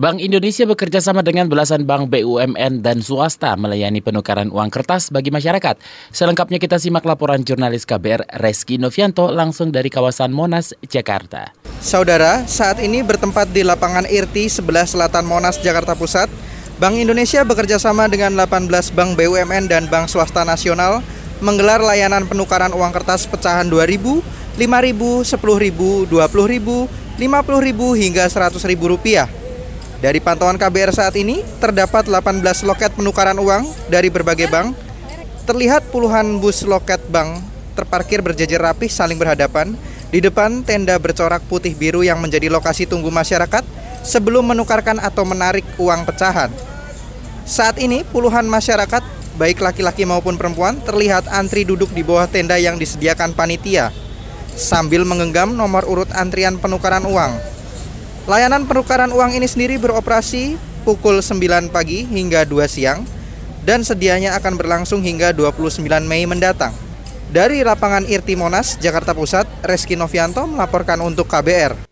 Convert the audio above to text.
Bank Indonesia bekerja sama dengan belasan bank BUMN dan swasta melayani penukaran uang kertas bagi masyarakat. Selengkapnya kita simak laporan jurnalis KBR Reski Novianto langsung dari kawasan Monas, Jakarta. Saudara, saat ini bertempat di lapangan Irti 11 Selatan Monas, Jakarta Pusat, Bank Indonesia bekerja sama dengan 18 bank BUMN dan bank swasta nasional menggelar layanan penukaran uang kertas pecahan 2.000, 5.000, 10.000, 20.000, 50.000 hingga 100.000 rupiah. Dari pantauan KBR saat ini, terdapat 18 loket penukaran uang dari berbagai bank. Terlihat puluhan bus loket bank terparkir berjejer rapih saling berhadapan di depan tenda bercorak putih biru yang menjadi lokasi tunggu masyarakat sebelum menukarkan atau menarik uang pecahan. Saat ini, puluhan masyarakat, baik laki-laki maupun perempuan, terlihat antri duduk di bawah tenda yang disediakan panitia sambil menggenggam nomor urut antrian penukaran uang. Layanan penukaran uang ini sendiri beroperasi pukul 9 pagi hingga 2 siang dan sedianya akan berlangsung hingga 29 Mei mendatang. Dari lapangan Irti Monas, Jakarta Pusat, Reski Novianto melaporkan untuk KBR.